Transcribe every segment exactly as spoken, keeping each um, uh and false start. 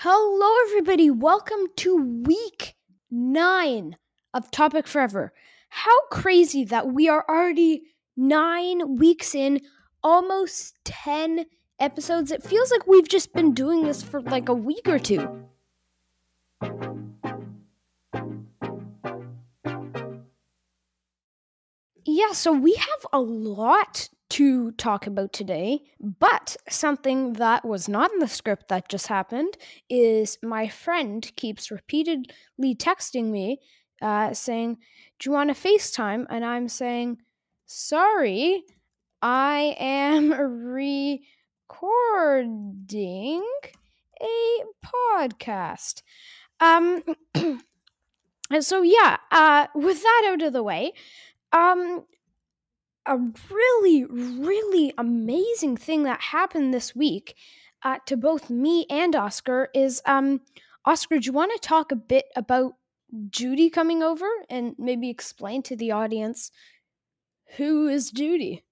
Hello, everybody. Welcome to week nine of Topic Forever. How crazy that we are already nine weeks in, almost ten episodes. It feels like we've just been doing this for like a week or two. Yeah, so we have a lot to talk about today, but something that was not in the script that just happened is my friend keeps repeatedly texting me uh, saying, do you want to FaceTime? And I'm saying, sorry, I am recording a podcast. Um, and so yeah, uh, with that out of the way, um, a really, really amazing thing that happened this week uh, to both me and Oscar is, um, Oscar, do you want to talk a bit about Judy coming over and maybe explain to the audience who is Judy?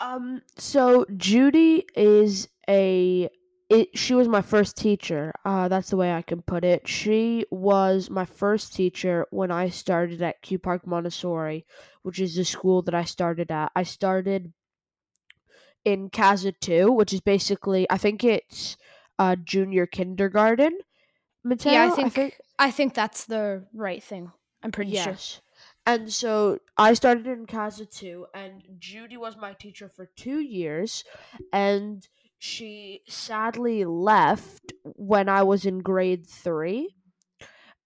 Um, so Judy is a, it, she was my first teacher. Uh, that's the way I can put it. She was my first teacher when I started at Q Park Montessori, which is the school that I started at. I started in CASA two, which is basically, I think it's uh, junior kindergarten. Mateo, yeah, I think, I think I think that's the right thing. I'm pretty yes. sure. Yes. And so I started in CASA two, and Judy was my teacher for two years, and she sadly left when I was in grade three.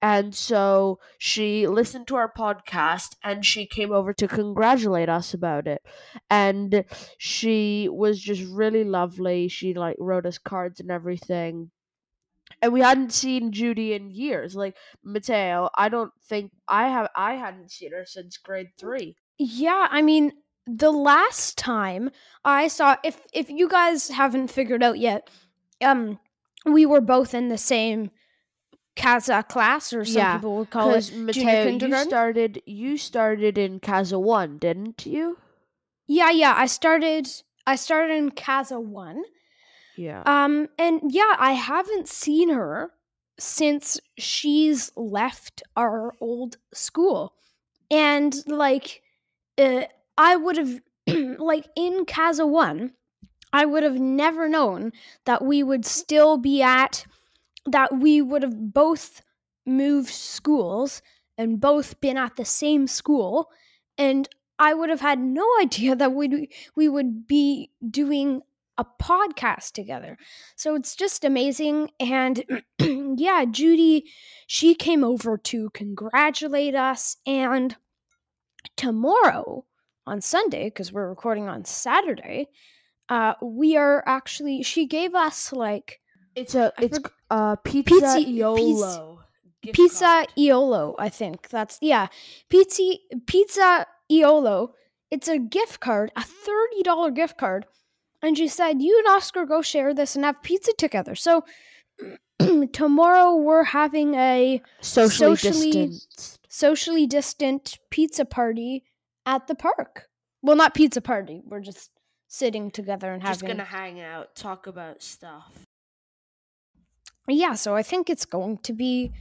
And so she listened to our podcast and she came over to congratulate us about it. And she was just really lovely. She like wrote us cards and everything. And we hadn't seen Judy in years. Like, Mateo, I don't think I have I hadn't seen her since grade three. Yeah, I mean, the last time I saw, if if you guys haven't figured out yet, um, we were both in the same CASA class, or some yeah, people would call it Mateo, kindergarten. You started you started in CASA one, didn't you? Yeah, yeah. I started I started in CASA one. Yeah. Um, and yeah, I haven't seen her since she's left our old school. And like, uh, I would have, like in CASA one, I would have never known that we would still be at, that we would have both moved schools and both been at the same school. And I would have had no idea that we we would be doing a podcast together. So it's just amazing. And yeah, Judy, she came over to congratulate us. And tomorrow on Sunday, because we're recording on Saturday, uh, we are actually, she gave us like, it's a, I it's a uh, Pizzaiolo. Pizzaiolo, I think that's, yeah. Pizza, Pizzaiolo. It's a gift card, a thirty dollars gift card. And she said, you and Oscar go share this and have pizza together. So tomorrow we're having a socially, socially, distanced. socially distant pizza party at the park. Well, not pizza party. We're just sitting together and just having... Just going to hang out, talk about stuff. Yeah, so I think it's going to be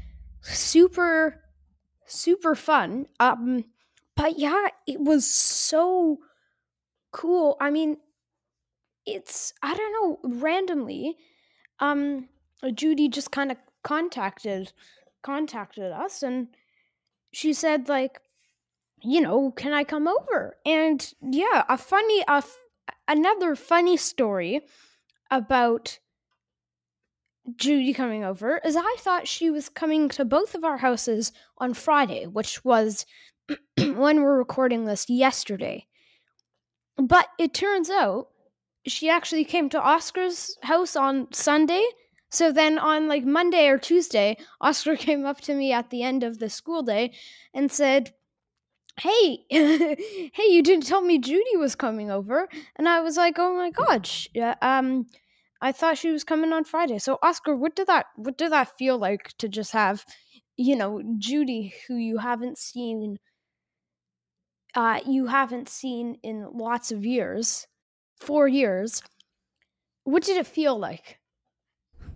super, super fun. Um, but yeah, it was so cool. I mean... It's, I don't know, randomly, um, Judy just kind of contacted, contacted us, and she said, like, you know, can I come over? And yeah, a funny, a f- another funny story about Judy coming over is I thought she was coming to both of our houses on Friday, which was when we're recording this yesterday. But it turns out she actually came to Oscar's house on Sunday. So then on like Monday or Tuesday, Oscar came up to me at the end of the school day and said, hey, hey, you didn't tell me Judy was coming over. And I was like, oh my gosh. Yeah, um, I thought she was coming on Friday. So Oscar, what did that, what did that feel like to just have, you know, Judy, who you haven't seen, uh, you haven't seen in lots of years, four years. What did it feel like?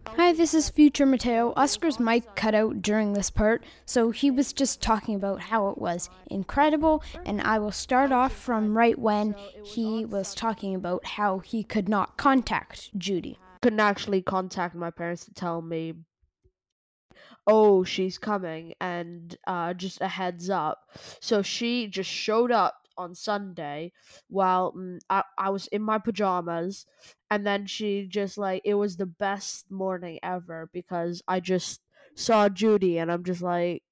Hi, this is Future Mateo. Oscar's mic cut out during this part, so he was just talking about how it was incredible, and I will start off from right when he was talking about how he could not contact Judy. Couldn't actually contact my parents to tell me, oh, she's coming, and uh, just a heads up. So she just showed up on Sunday while mm, I, I was in my pajamas, and then she just, like, it was the best morning ever because I just saw Judy, and I'm just like,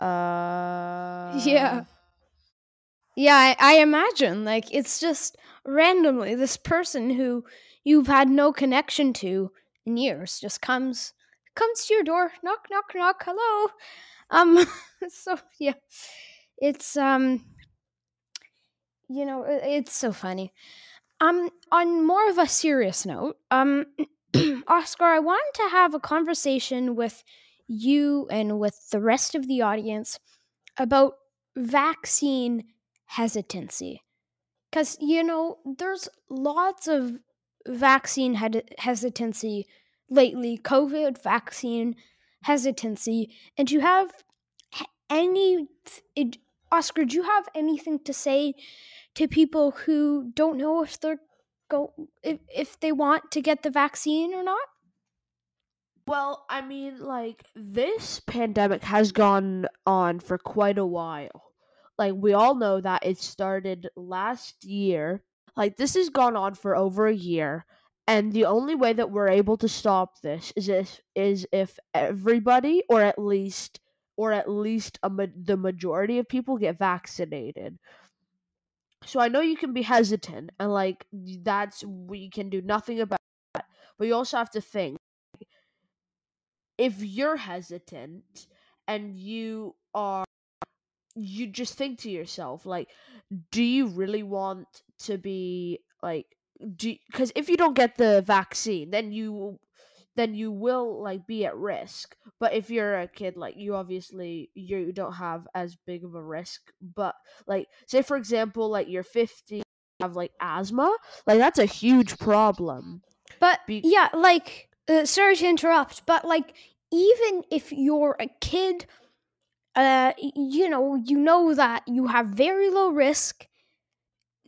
uh... Yeah. Yeah, I, I imagine, like, it's just randomly this person who you've had no connection to in years just comes comes to your door, knock, knock, knock, hello. Um, so, yeah. It's, um... You know, it's so funny. Um, on more of a serious note, um, Oscar, I wanted to have a conversation with you and with the rest of the audience about vaccine hesitancy. Because, you know, there's lots of vaccine he- hesitancy lately, COVID vaccine hesitancy. And you have any... It, Oscar, do you have anything to say to people who don't know if they're go if, if they want to get the vaccine or not? Well, I mean, like, this pandemic has gone on for quite a while. Like, we all know that it started last year. Like, this has gone on for over a year, and the only way that we're able to stop this is if is if everybody, or at least or at least a ma- the majority of people, get vaccinated. So I know you can be hesitant, and, like, that's, we can do nothing about that. But you also have to think, if you're hesitant, and you are, you just think to yourself, like, do you really want to be, like, do, because if you don't get the vaccine, then you... then you will, like, be at risk. But if you're a kid, like, you obviously, you don't have as big of a risk. But, like, say, for example, like, you're fifty, you have, like, asthma. Like, that's a huge problem. But, be- yeah, like, uh, sorry to interrupt, but, like, even if you're a kid, uh, you know, you know that you have very low risk.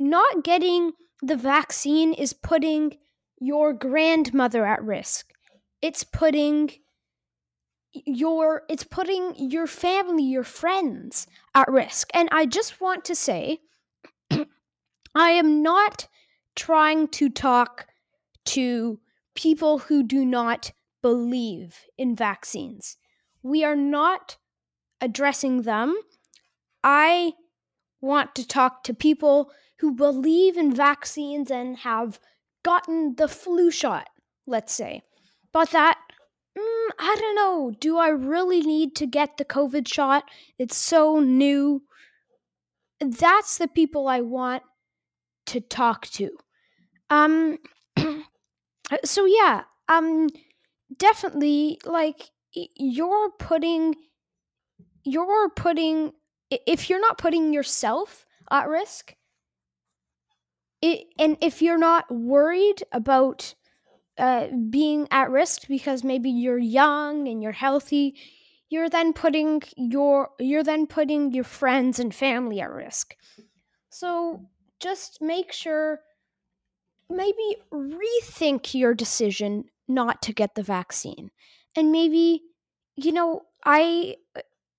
Not getting the vaccine is putting your grandmother at risk. It's putting your it's putting your family, your friends at risk. And I just want to say, I am not trying to talk to people who do not believe in vaccines. We are not addressing them. I want to talk to people who believe in vaccines and have gotten the flu shot, let's say. But that, mm, I don't know, do I really need to get the COVID shot? It's so new. That's the people I want to talk to. Um, so yeah, um, definitely, like, you're putting, you're putting, if you're not putting yourself at risk, it, and if you're not worried about Uh, being at risk because maybe you're young and you're healthy, you're then putting your you're then putting your friends and family at risk. So just make sure, maybe rethink your decision not to get the vaccine, and maybe, you know, I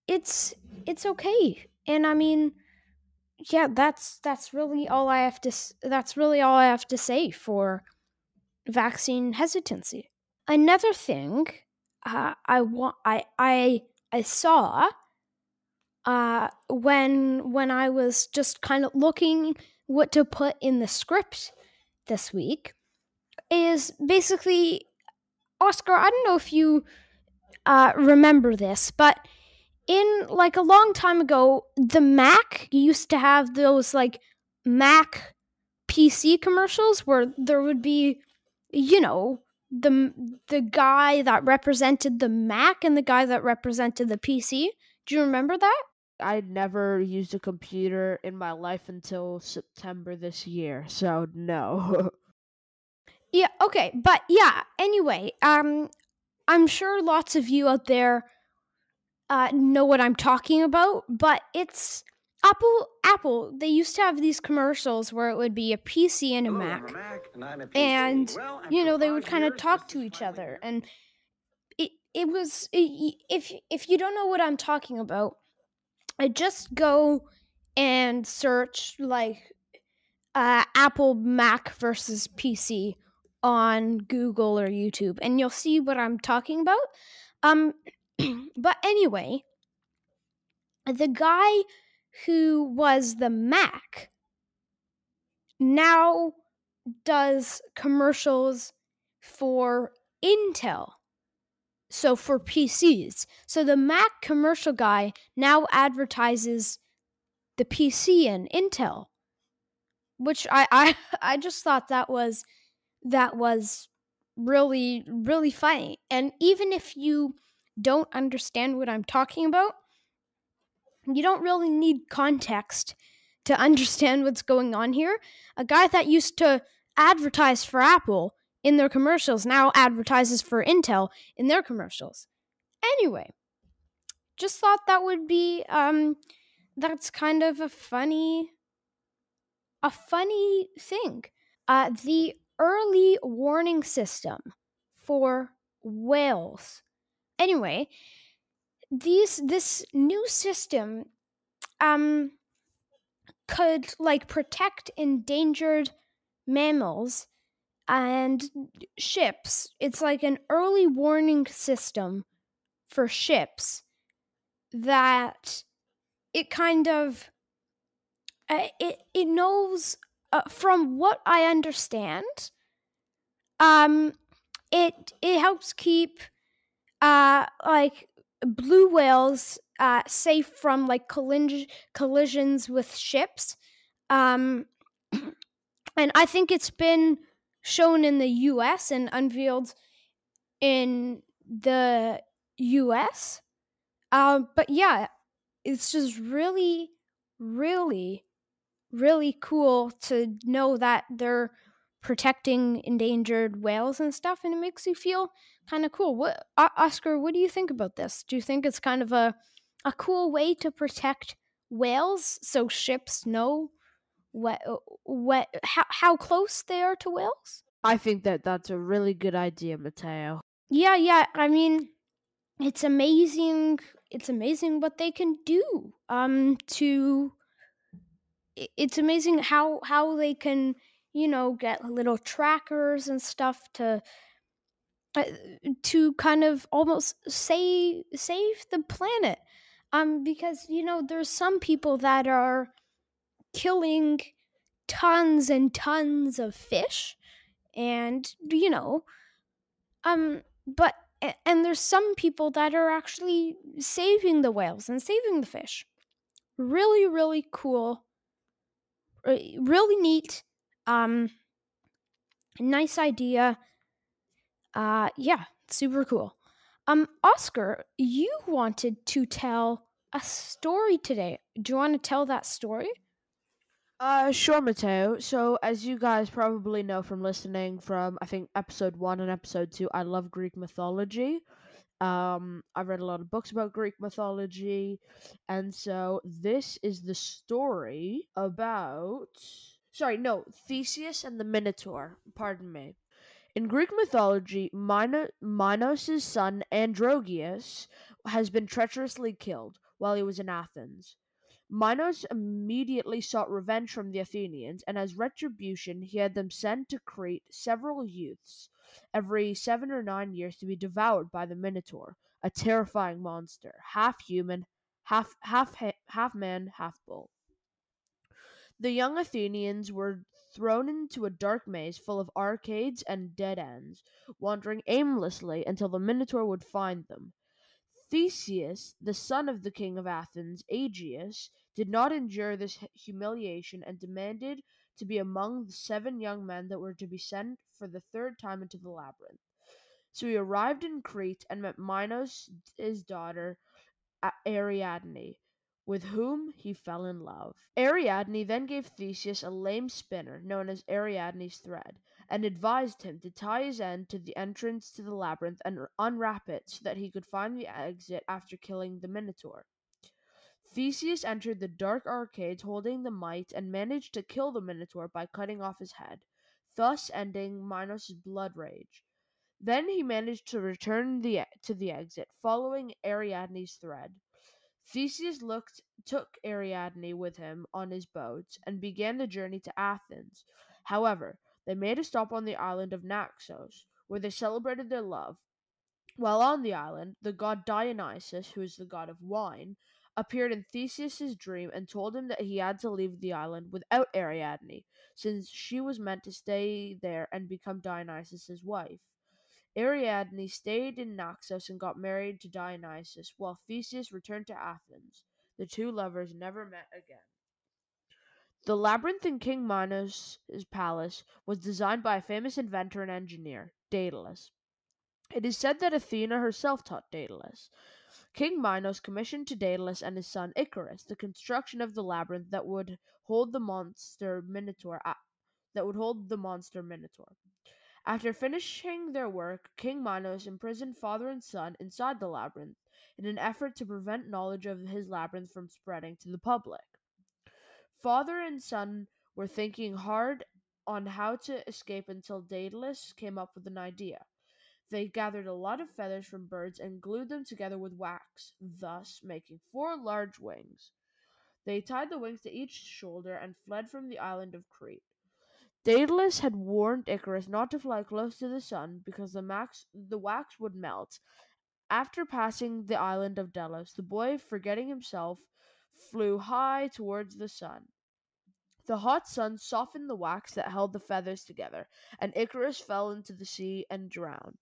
it's it's okay. And I mean, yeah, that's that's really all I have to that's really all I have to say for vaccine hesitancy. Another thing uh, I want, I I I saw uh, when when I was just kind of looking what to put in the script this week is basically, Oscar, I don't know if you uh, remember this, but in, like, a long time ago, the Mac used to have those, like, Mac P C commercials where there would be, you know, the the guy that represented the Mac and the guy that represented the P C. Do you remember that? I never used a computer in my life until September this year, so no. Yeah, okay, but yeah, anyway, um, I'm sure lots of you out there uh, know what I'm talking about, but it's Apple, Apple, they used to have these commercials where it would be a P C and a Mac, and, you know, they would kind of talk to each other, and it it was, it, if if you don't know what I'm talking about, I just go and search, like, uh, Apple Mac versus P C on Google or YouTube, and you'll see what I'm talking about. Um, but anyway, the guy who was the Mac now does commercials for Intel, so for P Cs. So the Mac commercial guy now advertises the P C and Intel, which I, I, I just thought that was that was really, really funny. And even if you don't understand what I'm talking about, you don't really need context to understand what's going on here. A guy that used to advertise for Apple in their commercials now advertises for Intel in their commercials. Anyway, just thought that would be, um, that's kind of a funny, a funny thing. Uh, the early warning system for whales. Anyway, These this new system um, could, like, protect endangered mammals and ships. It's like an early warning system for ships that it kind of, uh, it, it knows, uh, from what I understand, um, it, it helps keep, uh, like, blue whales uh, safe from, like, colli- collisions with ships. Um, and I think it's been shown in the U S and unveiled in the U S Uh, but, yeah, it's just really, really, really cool to know that they're protecting endangered whales and stuff, and it makes you feel kind of cool. What, o- Oscar, what do you think about this? Do you think it's kind of a a cool way to protect whales so ships know what what how, how close they are to whales? I think that that's a really good idea, Mateo. Yeah, yeah. I mean, it's amazing. It's amazing what they can do. Um, to it's amazing how how they can, you know, get little trackers and stuff to uh, to kind of almost save save the planet, um, because, you know, there's some people that are killing tons and tons of fish, and, you know, um, but and there's some people that are actually saving the whales and saving the fish. Really, really cool. Really neat. Um, nice idea. Uh, yeah, super cool. Um, Oscar, you wanted to tell a story today. Do you want to tell that story? Uh, sure, Mateo. So, as you guys probably know from listening from, I think, episode one and episode two, I love Greek mythology. Um, I've read a lot of books about Greek mythology. And so, this is the story about... Sorry, no, Theseus and the Minotaur. Pardon me. In Greek mythology, Mino- Minos' son Androgeus has been treacherously killed while he was in Athens. Minos immediately sought revenge from the Athenians, and as retribution, he had them send to Crete several youths every seven or nine years to be devoured by the Minotaur, a terrifying monster, half human, half half ha- half man, half bull. The young Athenians were thrown into a dark maze full of arcades and dead ends, wandering aimlessly until the Minotaur would find them. Theseus, the son of the king of Athens, Aegeus, did not endure this humiliation and demanded to be among the seven young men that were to be sent for the third time into the labyrinth. So he arrived in Crete and met Minos, his daughter, Ariadne, with whom he fell in love. Ariadne then gave Theseus a lame spinner, known as Ariadne's thread, and advised him to tie his end to the entrance to the labyrinth and unwrap it so that he could find the exit after killing the Minotaur. Theseus entered the dark arcades holding the mite and managed to kill the Minotaur by cutting off his head, thus ending Minos' blood rage. Then he managed to return the, to the exit, following Ariadne's thread. Theseus looked, took Ariadne with him on his boat and began the journey to Athens. However, they made a stop on the island of Naxos, where they celebrated their love. While on the island, the god Dionysus, who is the god of wine, appeared in Theseus's dream and told him that he had to leave the island without Ariadne, since she was meant to stay there and become Dionysus's wife. Ariadne stayed in Naxos and got married to Dionysus, while Theseus returned to Athens. The two lovers never met again. The labyrinth in King Minos' palace was designed by a famous inventor and engineer, Daedalus. It is said that Athena herself taught Daedalus. King Minos commissioned to Daedalus and his son Icarus the construction of the labyrinth that would hold the monster Minotaur. Uh, that would hold the monster Minotaur. After finishing their work, King Minos imprisoned father and son inside the labyrinth in an effort to prevent knowledge of his labyrinth from spreading to the public. Father and son were thinking hard on how to escape until Daedalus came up with an idea. They gathered a lot of feathers from birds and glued them together with wax, thus making four large wings. They tied the wings to each shoulder and fled from the island of Crete. Daedalus had warned Icarus not to fly close to the sun because the, max, the wax would melt. After passing the island of Delos, the boy, forgetting himself, flew high towards the sun. The hot sun softened the wax that held the feathers together, and Icarus fell into the sea and drowned.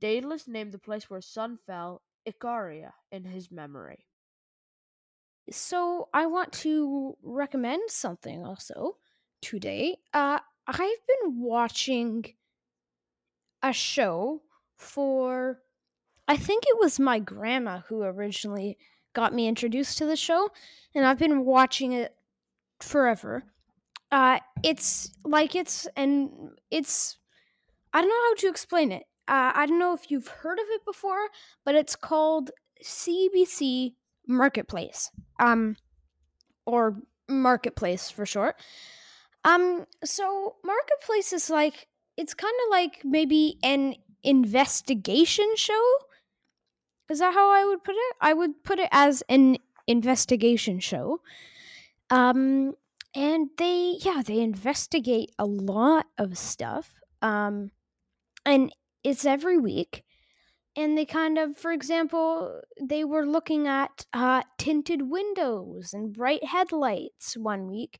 Daedalus named the place where sun fell Icaria in his memory. So I want to recommend something also today. Uh, I've been watching a show for, I think it was my grandma who originally got me introduced to the show, and I've been watching it forever. Uh, it's like it's, and it's, I don't know how to explain it. Uh, I don't know if you've heard of it before, but it's called C B C Marketplace, um, or Marketplace for short. Um, so Marketplace is like, it's kind of like maybe an investigation show. Is that how I would put it? I would put it as an investigation show. Um, and they, yeah, they investigate a lot of stuff. Um, and it's every week, and they kind of, for example, they were looking at uh, tinted windows and bright headlights one week.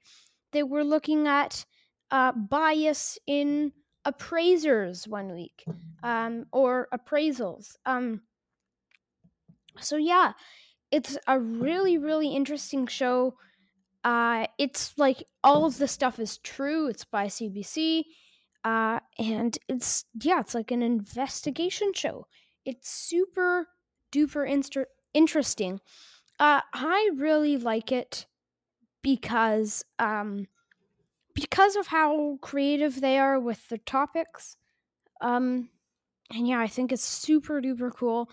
They were looking at uh, bias in appraisers one week, um, or appraisals. Um, so yeah, it's a really, really interesting show. Uh, it's like all of the stuff is true. It's by C B C. Uh, and it's, yeah, it's like an investigation show. It's super duper inter- interesting. Uh, I really like it because, um, because of how creative they are with the topics. Um, and yeah, I think it's super duper cool.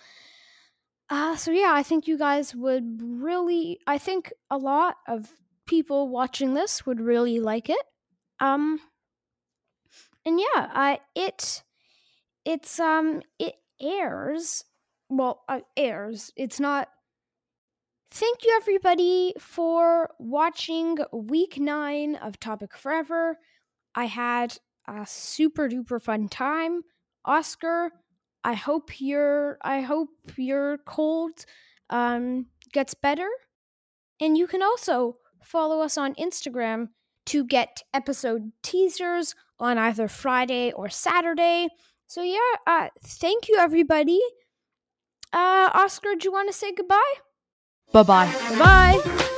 Uh, so yeah, I think you guys would really, I think a lot of people watching this would really like it. Um, And yeah, uh, it it's um it airs. Well, uh, airs. It's not. Thank you everybody for watching week nine of Topic Forever. I had a super duper fun time. Oscar, I hope your I hope your cold um gets better. And you can also follow us on Instagram to get episode teasers on either Friday or Saturday. So yeah, uh, thank you everybody. Uh, Oscar, do you want to say goodbye? Bye-bye. Bye-bye.